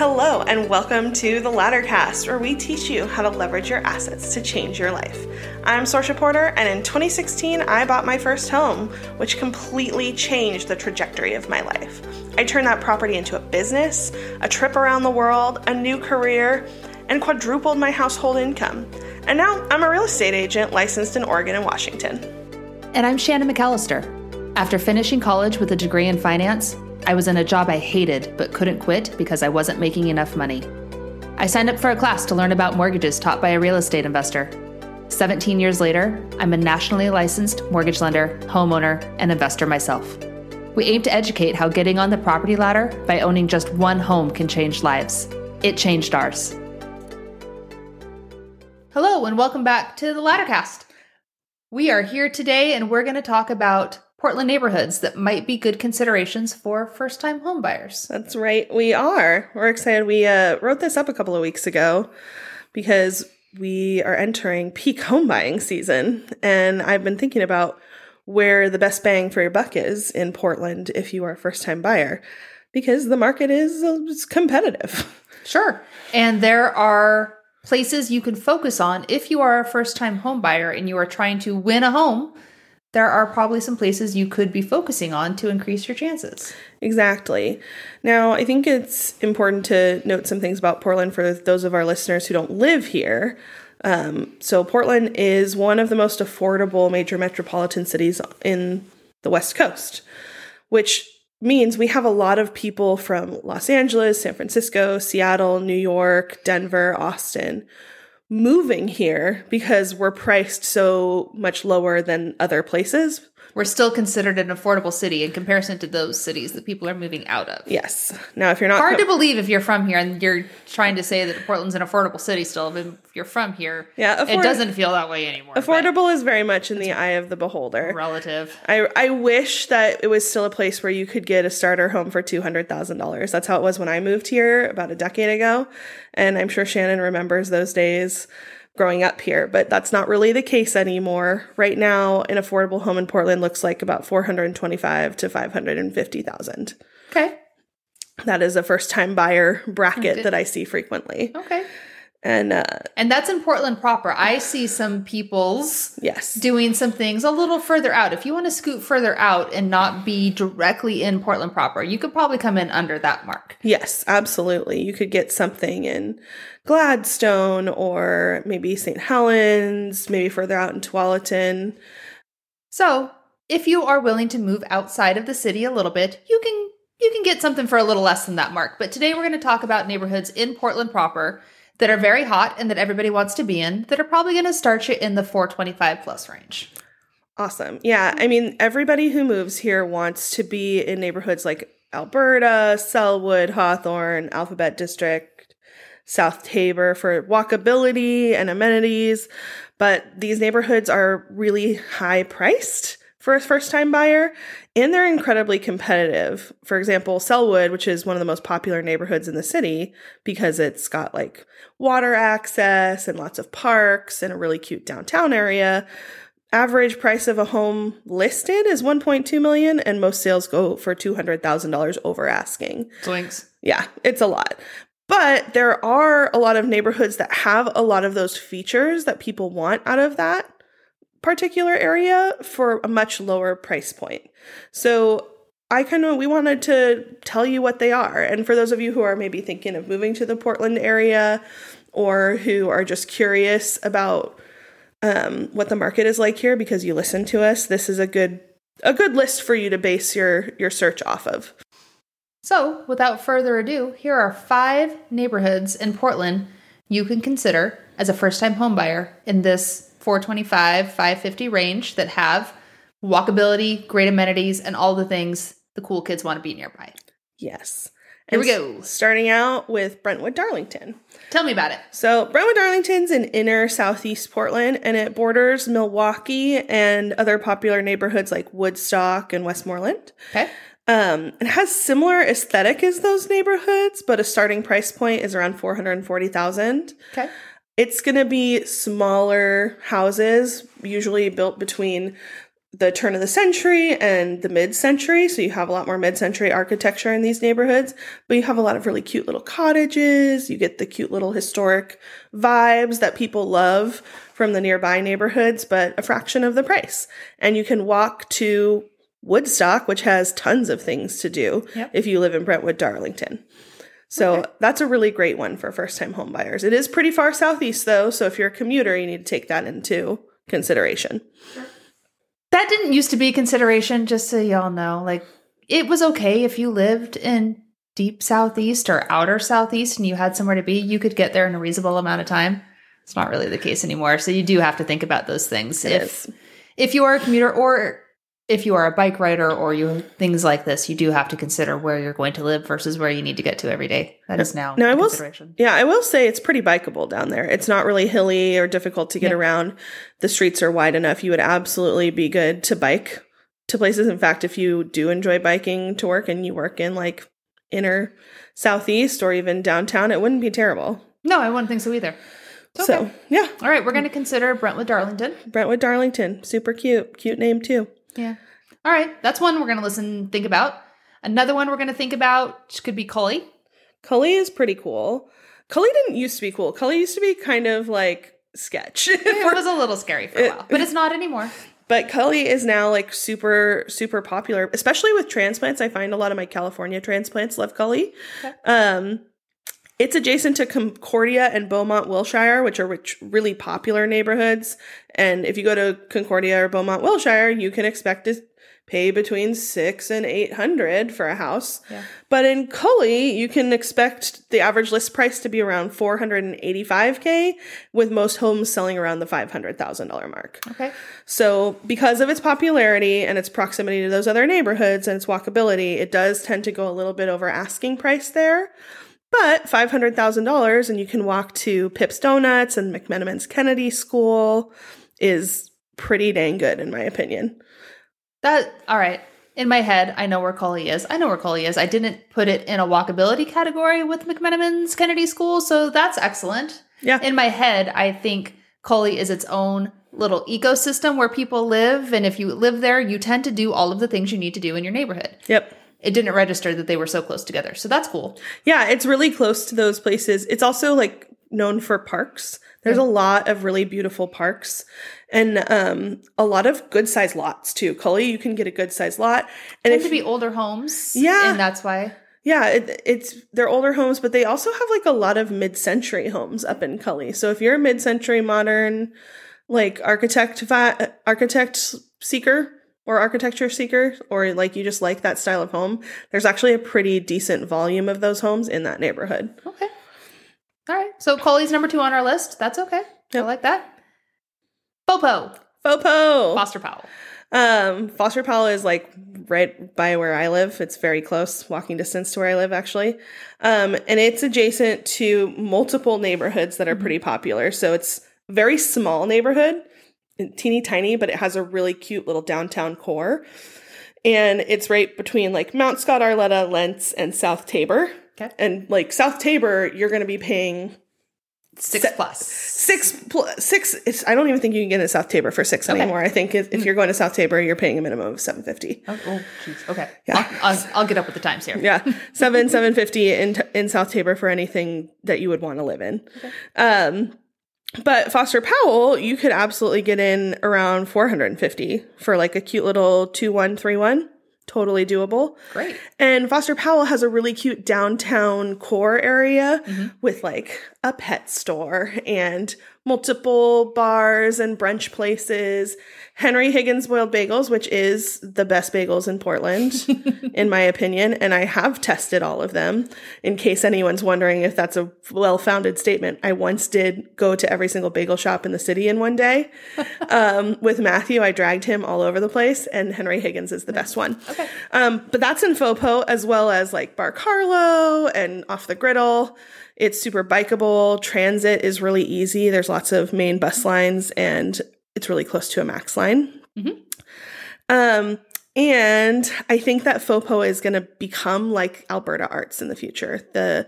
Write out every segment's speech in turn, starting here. Hello and welcome to The Laddercast, where we teach you how to leverage your assets to change your life. I'm Sorcha Porter, and in 2016, I bought my first home, which completely changed the trajectory of my life. I turned that property into a business, a trip around the world, a new career, and quadrupled my household income. And now I'm a real estate agent licensed in Oregon and Washington. And I'm Shannon McAllister. After finishing college with a degree in finance, I was in a job I hated but couldn't quit because I wasn't making enough money. I signed up for a class to learn about mortgages taught by a real estate investor. 17 years later, I'm a nationally licensed mortgage lender, homeowner, and investor myself. We aim to educate how getting on the property ladder by owning just one home can change lives. It changed ours. Hello, and welcome back to The Laddercast. We are here today, and we're going to talk about Portland neighborhoods that might be good considerations for first-time homebuyers. That's right, we are. We're excited. We wrote this up a couple of weeks ago because we are entering peak home buying season, and I've been thinking about where the best bang for your buck is in Portland if you are a first-time buyer, because the market is competitive. Sure, and there are places you can focus on if you are a first-time homebuyer and you are trying to win a home. There are probably some places you could be focusing on to increase your chances. Exactly. Now, I think it's important to note some things about Portland for those of our listeners who don't live here. So Portland is one of the most affordable major metropolitan cities in the West Coast, which means we have a lot of people from Los Angeles, San Francisco, Seattle, New York, Denver, Austin, moving here because we're priced so much lower than other places. We're still considered an affordable city in comparison to those cities that people are moving out of. Yes. Now, if you're not... Hard to believe if you're from here and you're trying to say that Portland's an affordable city still. If you're from here, yeah, it doesn't feel that way anymore. Affordable is very much in the eye of the beholder. Relative. I wish that it was still a place where you could get a starter home for $200,000. That's how it was when I moved here about a decade ago. And I'm sure Shannon remembers those days growing up here, but that's not really the case anymore. Right now, an affordable home in Portland looks like about $425,000 to $550,000. Okay. That is a first-time buyer bracket that I see frequently. Okay. And that's in Portland proper. I see some people's doing some things a little further out. If you want to scoot further out and not be directly in Portland proper, you could probably come in under that mark. Yes, absolutely. You could get something in Gladstone or maybe St. Helens, maybe further out in Tualatin. So if you are willing to move outside of the city a little bit, you can get something for a little less than that mark. But today we're going to talk about neighborhoods in Portland proper that are very hot and that everybody wants to be in, that are probably going to start you in the 425 plus range. Awesome. Yeah. I mean, everybody who moves here wants to be in neighborhoods like Alberta, Selwood, Hawthorne, Alphabet District, South Tabor for walkability and amenities. But these neighborhoods are really high priced for a first-time buyer, and they're incredibly competitive. For example, Selwood, which is one of the most popular neighborhoods in the city because it's got like water access and lots of parks and a really cute downtown area. Average price of a home listed is $1.2 million, and most sales go for $200,000 over asking. Blinks. Yeah, it's a lot. But there are a lot of neighborhoods that have a lot of those features that people want out of that particular area for a much lower price point. So we wanted to tell you what they are. And for those of you who are maybe thinking of moving to the Portland area or who are just curious about what the market is like here because you listen to us, this is a good list for you to base your search off of. So without further ado, here are 5 neighborhoods in Portland you can consider as a first-time homebuyer in this 425, 550 range that have walkability, great amenities, and all the things the cool kids want to be nearby. Yes. And here we go. Starting out with Brentwood Darlington. Tell me about it. So Brentwood Darlington's in inner southeast Portland, and it borders Milwaukee and other popular neighborhoods like Woodstock and Westmoreland. Okay. It has similar aesthetic as those neighborhoods, but a starting price point is around $440,000. Okay. It's going to be smaller houses, usually built between the turn of the century and the mid-century. So you have a lot more mid-century architecture in these neighborhoods, but you have a lot of really cute little cottages. You get the cute little historic vibes that people love from the nearby neighborhoods, but a fraction of the price. And you can walk to Woodstock, which has tons of things to do if you live in Brentwood, Darlington. So that's a really great one for first-time home buyers. It is pretty far southeast, though, so if you're a commuter, you need to take that into consideration. Sure. That didn't used to be a consideration, just so y'all know. Like, it was okay if you lived in deep southeast or outer southeast and you had somewhere to be, you could get there in a reasonable amount of time. It's not really the case anymore. So you do have to think about those things. If you are a commuter or if you are a bike rider or you things like this, you do have to consider where you're going to live versus where you need to get to every day. That is now a consideration. I will say it's pretty bikeable down there. It's not really hilly or difficult to get around. The streets are wide enough. You would absolutely be good to bike to places. In fact, if you do enjoy biking to work and you work in like inner southeast or even downtown, it wouldn't be terrible. No, I wouldn't think so either. Okay. So, yeah. All right. We're going to consider Brentwood, Darlington. Brentwood, Darlington. Super cute. Cute name too. Yeah. All right. That's one we're going to think about. Another one we're going to think about could be Cully. Cully is pretty cool. Cully didn't used to be cool. Cully used to be kind of like sketch. It was a little scary for a while, but it's not anymore. But Cully is now like super, super popular, especially with transplants. I find a lot of my California transplants love Cully. Okay. It's adjacent to Concordia and Beaumont, Wilshire, which are really popular neighborhoods. And if you go to Concordia or Beaumont, Wilshire, you can expect to pay between $600 and $800 for a house. Yeah. But in Cully, you can expect the average list price to be around $485K, with most homes selling around the $500,000 mark. Okay. So because of its popularity and its proximity to those other neighborhoods and its walkability, it does tend to go a little bit over asking price there. But $500,000 and you can walk to Pip's Donuts and McMenamin's Kennedy School is pretty dang good, in my opinion. All right. In my head, I know where Cully is. I didn't put it in a walkability category with McMenamin's Kennedy School, so that's excellent. Yeah. In my head, I think Cully is its own little ecosystem where people live, and if you live there, you tend to do all of the things you need to do in your neighborhood. Yep. It didn't register that they were so close together. So that's cool. Yeah, it's really close to those places. It's also like known for parks. There's a lot of really beautiful parks and a lot of good-sized lots too. Cully, you can get a good-sized lot. And it could be older homes. Yeah. And that's why. Yeah, they're older homes, but they also have like a lot of mid-century homes up in Cully. So if you're a mid-century modern like architect seeker, or architecture seeker, or like you just like that style of home, there's actually a pretty decent volume of those homes in that neighborhood. Okay. All right. So Cully's number 2 on our list. That's okay. Yep. I like that. Fopo. Foster Powell. Foster Powell is like right by where I live. It's very close, walking distance to where I live, actually. And it's adjacent to multiple neighborhoods that are pretty popular. So it's a very small neighborhood. Teeny tiny, but it has a really cute little downtown core. And it's right between like Mount Scott, Arletta, Lentz, and South Tabor. Okay. And like South Tabor, you're going to be paying six plus six. I don't even think you can get in South Tabor for $6 anymore. I think if you're going to South Tabor, you're paying a minimum of $7.50. Oh, jeez. Okay. Yeah. I'll get up with the times here. Yeah. $7.50 in South Tabor for anything that you would want to live in. Okay. But Foster Powell, you could absolutely get in around $450 for like a cute little 2-1-3-1. Totally doable. Great. And Foster Powell has a really cute downtown core area with like a pet store and multiple bars and brunch places. Henry Higgins Boiled Bagels, which is the best bagels in Portland, in my opinion. And I have tested all of them in case anyone's wondering if that's a well-founded statement. I once did go to every single bagel shop in the city in one day. With Matthew, I dragged him all over the place, and Henry Higgins is the best one. Okay. But that's in Fopo, as well as like Bar Carlo and Off the Griddle. It's super bikeable. Transit is really easy. There's lots of main bus lines, and it's really close to a MAX line. Mm-hmm. And I think that Fopo is going to become like Alberta Arts in the future. The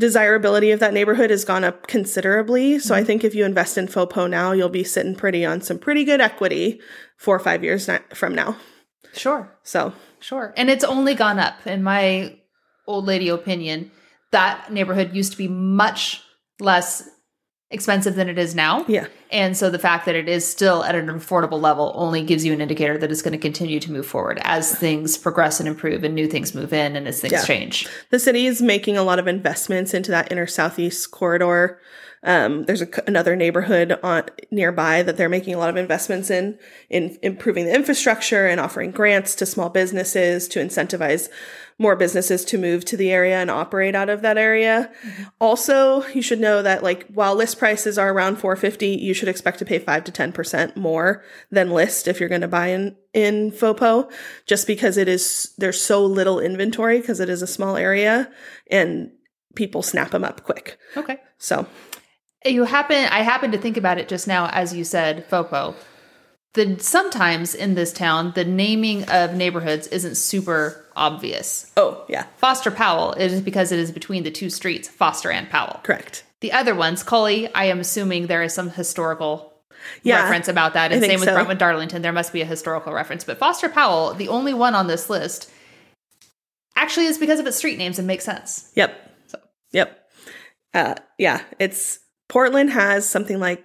desirability of that neighborhood has gone up considerably. So I think if you invest in FOPO now, you'll be sitting pretty on some pretty good equity 4 or 5 years from now. Sure. So. Sure. And it's only gone up, in my old lady opinion. That neighborhood used to be much less expensive than it is now. Yeah. And so the fact that it is still at an affordable level only gives you an indicator that it's going to continue to move forward as things progress and improve and new things move in and as things change. The city is making a lot of investments into that inner southeast corridor. There's another neighborhood nearby that they're making a lot of investments in improving the infrastructure and offering grants to small businesses to incentivize more businesses to move to the area and operate out of that area. Mm-hmm. Also, you should know that while list prices are around $450, you should expect to pay 5 to 10% more than list if you're going to buy in FOPO, just because there's so little inventory because it is a small area and people snap them up quick. Okay. So I happened to think about it just now as you said FOPO. Sometimes in this town, the naming of neighborhoods isn't super obvious. Oh, yeah. Foster Powell is because it is between the two streets, Foster and Powell. Correct. The other ones, Cully, I am assuming there is some historical reference about that. And same with Brentwood Darlington. There must be a historical reference. But Foster Powell, the only one on this list, actually is because of its street names and makes sense. Yep. So. Yep. Yeah. Portland has something like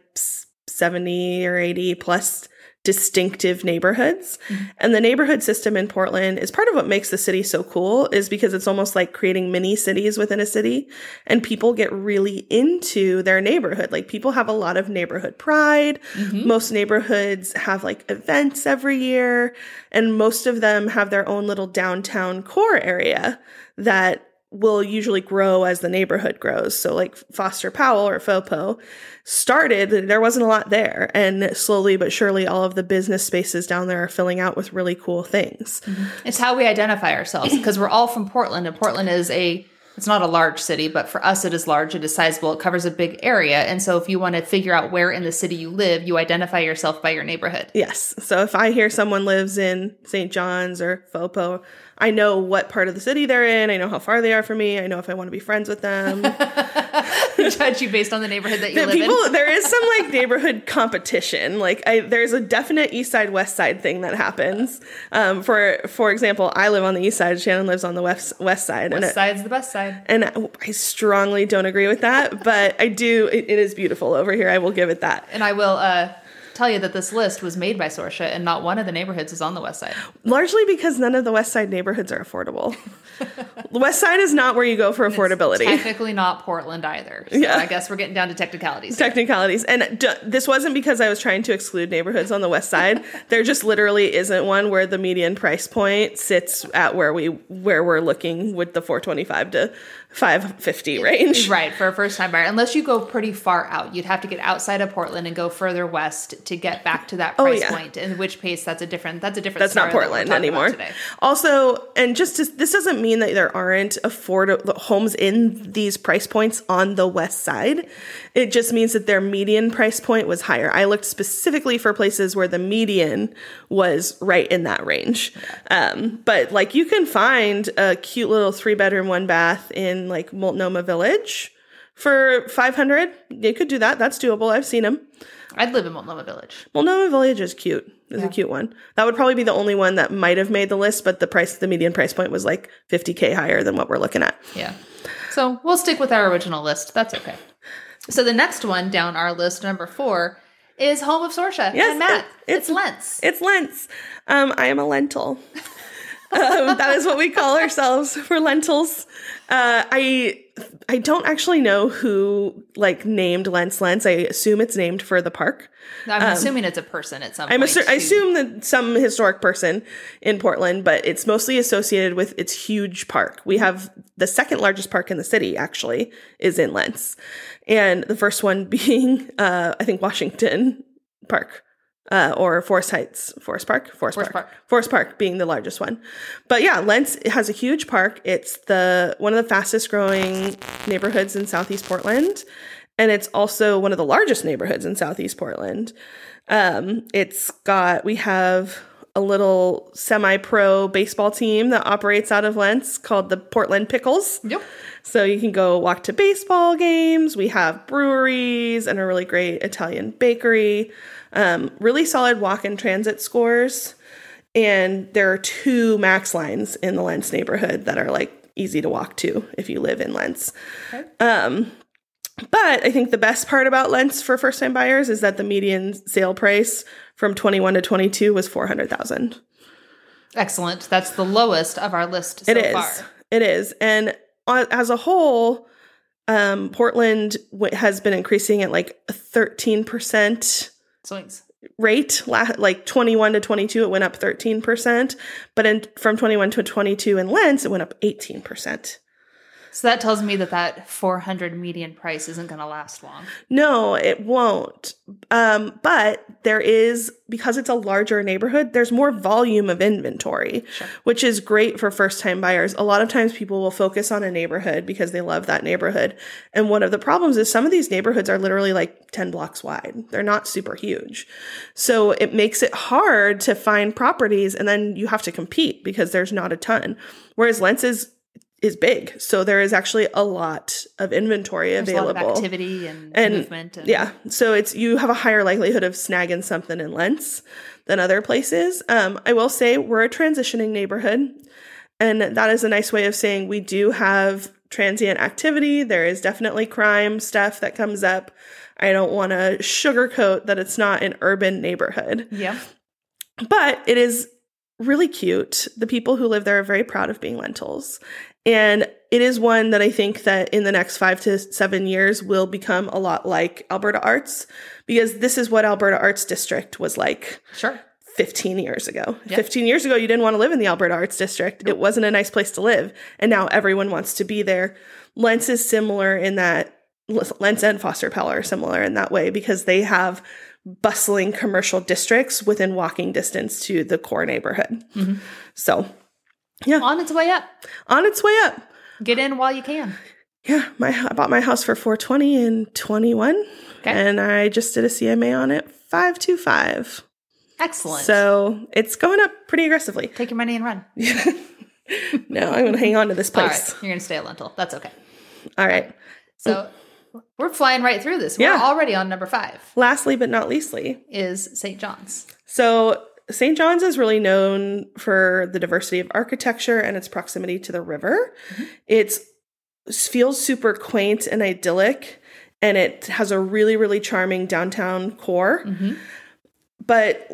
70 or 80 plus distinctive neighborhoods. Mm-hmm. And the neighborhood system in Portland is part of what makes the city so cool, is because it's almost like creating mini cities within a city, and people get really into their neighborhood. People have a lot of neighborhood pride. Mm-hmm. Most neighborhoods have events every year, and most of them have their own little downtown core area that will usually grow as the neighborhood grows. So Foster Powell or FOPO started, there wasn't a lot there. And slowly but surely, all of the business spaces down there are filling out with really cool things. Mm-hmm. It's how we identify ourselves, because we're all from Portland. And Portland it's not a large city, but for us, it is large. It is sizable. It covers a big area. And so if you want to figure out where in the city you live, you identify yourself by your neighborhood. Yes. So if I hear someone lives in St. John's or FOPO, I know what part of the city they're in. I know how far they are from me. I know if I want to be friends with them. Judge you based on the neighborhood that you live in. There is some neighborhood competition. There's a definite east side, west side thing that happens. For example, I live on the east side. Shannon lives on the west side. West side's the best side. And I strongly don't agree with that, but I do. It is beautiful over here. I will give it that. And I will... tell you that this list was made by Sorcha, and not one of the neighborhoods is on the west side, largely because none of the west side neighborhoods are affordable. The west side is not where you go for affordability. It's technically not Portland either, so yeah. I guess we're getting down to technicalities here. And this wasn't because I was trying to exclude neighborhoods on the west side. There just literally isn't one where the median price point sits at where we're looking with the 425 to 550 range. Right, for a first-time buyer. Unless you go pretty far out. You'd have to get outside of Portland and go further west to get back to that price point, in which case that's a different story. That's not Portland anymore. Also, and this doesn't mean that there aren't affordable homes in these price points on the west side. It just means that their median price point was higher. I looked specifically for places where the median was right in that range. Yeah. But you can find a cute little 3-bedroom, 1-bath in Multnomah Village for $500. They could do that. That's doable. I've seen them. I'd live in Multnomah Village. Multnomah Village is cute. It's a cute one. That would probably be the only one that might have made the list, but the median price point was $50K higher than what we're looking at. Yeah. So we'll stick with our original list. That's okay. So the next one down our list, number 4, is home of Sorcha and Matt. It's Lentz. It's Lentz. I am a lentil. That is what we call ourselves for lentils. I don't actually know who named Lentz. I assume it's named for the park. I'm assuming it's a person at some point. I assume that some historic person in Portland, but it's mostly associated with its huge park. We have the second largest park in the city, actually, is in Lentz. And the first one being, I think, Washington Park. Or Forest Heights, Forest Park being the largest one. But yeah, Lentz has a huge park. It's one of the fastest growing neighborhoods in Southeast Portland. And it's also one of the largest neighborhoods in Southeast Portland. We have a little semi-pro baseball team that operates out of Lentz called the Portland Pickles. Yep. So you can go walk to baseball games. We have breweries and a really great Italian bakery. Really solid walk-in transit scores. And there are two max lines in the Lentz neighborhood that are like easy to walk to if you live in Lentz. Okay. But I think the best part about Lentz for first-time buyers is that the median sale price from 21 to 22 was $400,000. Excellent. That's the lowest of our list so far. It is. And as a whole, Portland has been increasing at like a 13% rate. Like 21 to 22, it went up 13%. But from 21 to 22 in Lentz, it went up 18%. So that tells me that $400 median price isn't going to last long. No, it won't. But there is, because it's a larger neighborhood, there's more volume of inventory, sure, which is great for first-time buyers. A lot of times people will focus on a neighborhood because they love that neighborhood. And one of the problems is some of these neighborhoods are literally like 10 blocks wide. They're not super huge. So it makes it hard to find properties, and then you have to compete because there's not a ton. Whereas Lentz is big. So there is actually a lot of inventory available. There's a lot of activity and movement. Yeah. So you have a higher likelihood of snagging something in Lentz than other places. I will say we're a transitioning neighborhood, and that is a nice way of saying we do have transient activity. There is definitely crime stuff that comes up. I don't want to sugarcoat that it's not an urban neighborhood. Yeah. But it is really cute. The people who live there are very proud of being Lentils. And it is one that I think that in the next 5 to 7 years will become a lot like Alberta Arts, because this is what Alberta Arts District was like. Sure. 15 years ago. Yep. 15 years ago, you didn't want to live in the Alberta Arts District. Nope. It wasn't a nice place to live. And now everyone wants to be there. Lentz is similar in that Lentz and Foster Powell are similar in that way, because they have bustling commercial districts within walking distance to the core neighborhood. Mm-hmm. So, yeah. On its way up. Get in while you can. Yeah. I bought my house for $420 in 21. Okay. And I just did a CMA on it, $525. Excellent. So it's going up pretty aggressively. Take your money and run. No, I'm going to hang on to this place. All right. You're going to stay a Lentil. That's okay. All right. So we're flying right through this. We're already on number 5. Lastly, but not leastly, is St. John's. So St. John's is really known for the diversity of architecture and its proximity to the river. Mm-hmm. It feels super quaint and idyllic, and it has a really, really charming downtown core. Mm-hmm. But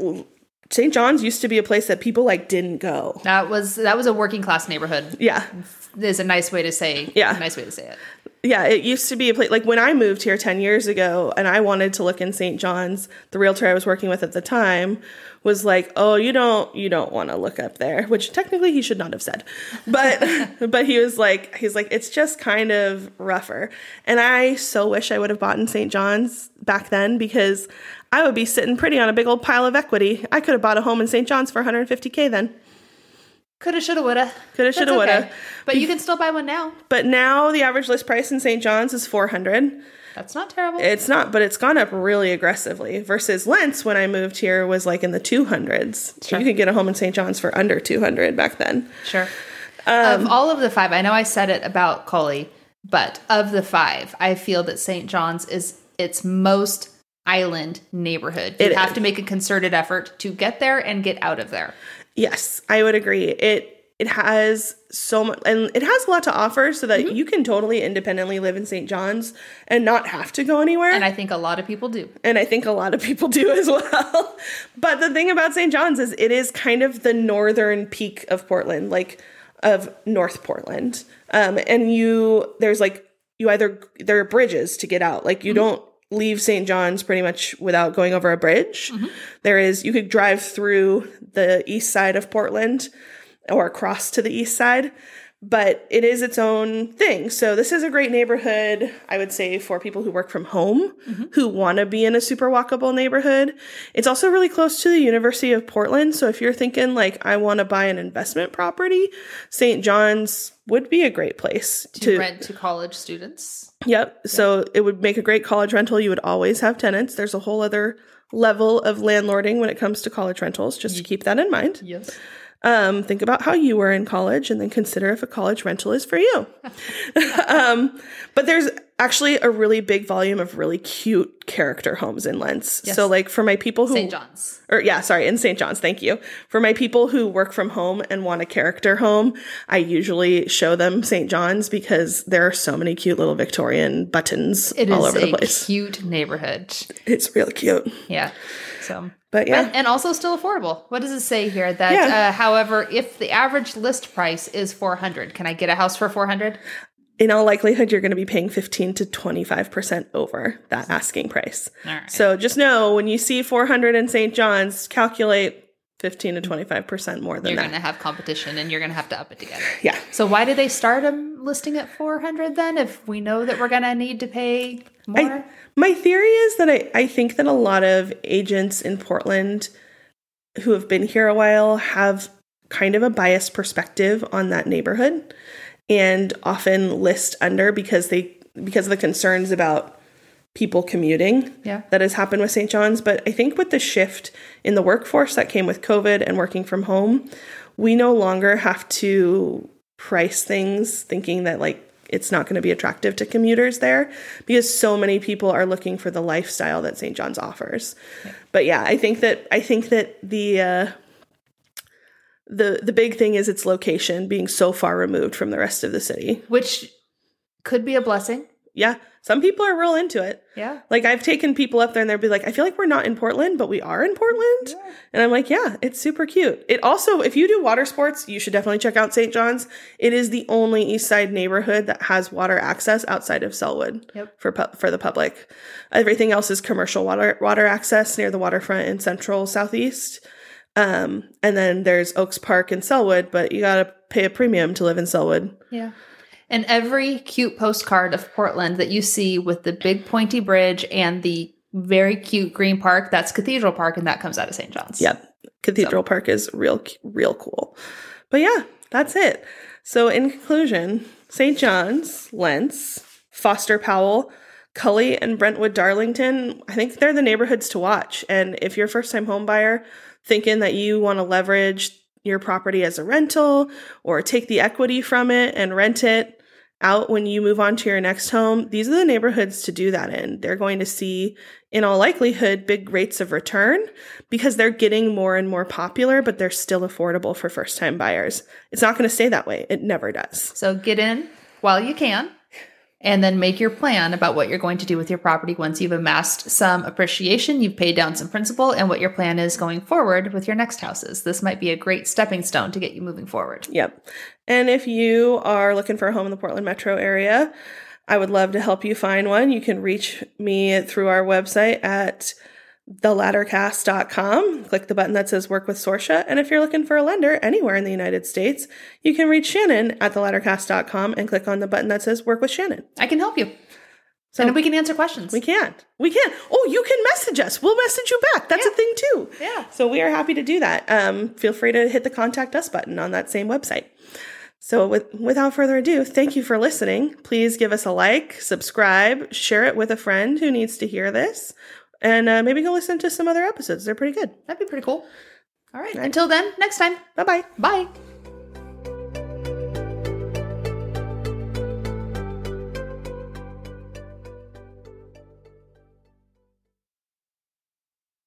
St. John's used to be a place that people like didn't go. That was a working class neighborhood. Yeah. Is a nice way to say. Yeah. A nice way to say it. Yeah, it used to be a place, like when I moved here 10 years ago and I wanted to look in St. John's, the realtor I was working with at the time was like, oh, you don't want to look up there, which technically he should not have said. But he was like, it's just kind of rougher. And I so wish I would have bought in St. John's back then, because I would be sitting pretty on a big old pile of equity. I could have bought a home in St. John's for $150,000 then. Coulda, shoulda, woulda. Coulda, shoulda, woulda. Okay. But you can still buy one now. But now the average list price in St. John's is $400,000. That's not terrible. It's not, but it's gone up really aggressively. Versus Lentz, when I moved here, was like in the 200s. Sure. So you could get a home in St. John's for under $200,000 back then. Sure. Of all of the 5, I know I said it about Coley, but of the 5, I feel that St. John's is its most island neighborhood. You have to make a concerted effort to get there and get out of there. Yes, I would agree. It has so much, and it has a lot to offer, so that mm-hmm. you can totally independently live in St. John's and not have to go anywhere. And I think a lot of people do. And I think a lot of people do as well. But the thing about St. John's is it is kind of the northern peak of Portland, like of North Portland. And there are bridges to get out. Like you mm-hmm. don't leave St. John's pretty much without going over a bridge. Mm-hmm. You could drive through the east side of Portland or across to the east side, but it is its own thing. So this is a great neighborhood, I would say, for people who work from home, mm-hmm. who want to be in a super walkable neighborhood. It's also really close to the University of Portland. So if you're thinking like, I want to buy an investment property, St. John's would be a great place to rent to college students. Yep. So it would make a great college rental. You would always have tenants. There's a whole other level of landlording when it comes to college rentals, just to keep that in mind. Yes. Think about how you were in college and then consider if a college rental is for you. But there's actually a really big volume of really cute character homes in Lentz. Yes. So like for my people who St. John's or in St. John's. Thank you. For my people who work from home and want a character home, I usually show them St. John's because there are so many cute little Victorian buttons all over the place. It is a cute neighborhood. It's real cute. Yeah. So, but yeah. And also still affordable. What does it say here? That, however, if the average list price is $400, can I get a house for $400? In all likelihood, you're going to be paying 15 to 25% over that asking price. All right. So just know when you see $400 in St. John's, calculate 15 to 25% more than that. You're going to have competition and you're going to have to up it together. Yeah. So why do they start them listing at $400 then if we know that we're going to need to pay more? My theory is that I think that a lot of agents in Portland who have been here a while have kind of a biased perspective on that neighborhood and often list under because of the concerns about people commuting. Yeah. That has happened with St. John's. But I think with the shift in the workforce that came with COVID and working from home, we no longer have to price things thinking that like it's not going to be attractive to commuters there because so many people are looking for the lifestyle that St. John's offers. Yeah. But yeah, I think that the big thing is its location being so far removed from the rest of the city, which could be a blessing. Yeah. Some people are real into it. Yeah. Like I've taken people up there and they'll be like, I feel like we're not in Portland, but we are in Portland. Yeah. And I'm like, yeah, it's super cute. It also, if you do water sports, you should definitely check out St. John's. It is the only East Side neighborhood that has water access outside of Selwood for the public. Everything else is commercial water access near the waterfront in central southeast. And then there's Oaks Park and Selwood, but you got to pay a premium to live in Selwood. Yeah. And every cute postcard of Portland that you see with the big pointy bridge and the very cute green park, that's Cathedral Park, and that comes out of St. John's. Yep. Cathedral Park is real, real cool. But yeah, that's it. So in conclusion, St. John's, Lentz, Foster Powell, Cully, and Brentwood Darlington, I think they're the neighborhoods to watch. And if you're a first-time homebuyer thinking that you want to leverage your property as a rental or take the equity from it and rent it out when you move on to your next home, these are the neighborhoods to do that in. They're going to see, in all likelihood, big rates of return because they're getting more and more popular, but they're still affordable for first-time buyers. It's not going to stay that way. It never does. So get in while you can and then make your plan about what you're going to do with your property once you've amassed some appreciation, you've paid down some principal, and what your plan is going forward with your next houses. This might be a great stepping stone to get you moving forward. Yep. And if you are looking for a home in the Portland metro area, I would love to help you find one. You can reach me through our website at theladdercast.com. Click the button that says Work with Sorcha. And if you're looking for a lender anywhere in the United States, you can reach Shannon at theladdercast.com and click on the button that says Work with Shannon. I can help you. So and we can answer questions. We can. Oh, you can message us. We'll message you back. That's a thing too. Yeah. So we are happy to do that. Feel free to hit the Contact Us button on that same website. So without further ado, thank you for listening. Please give us a like, subscribe, share it with a friend who needs to hear this. And maybe go listen to some other episodes. They're pretty good. That'd be pretty cool. All right. Until then, next time. Bye-bye. Bye.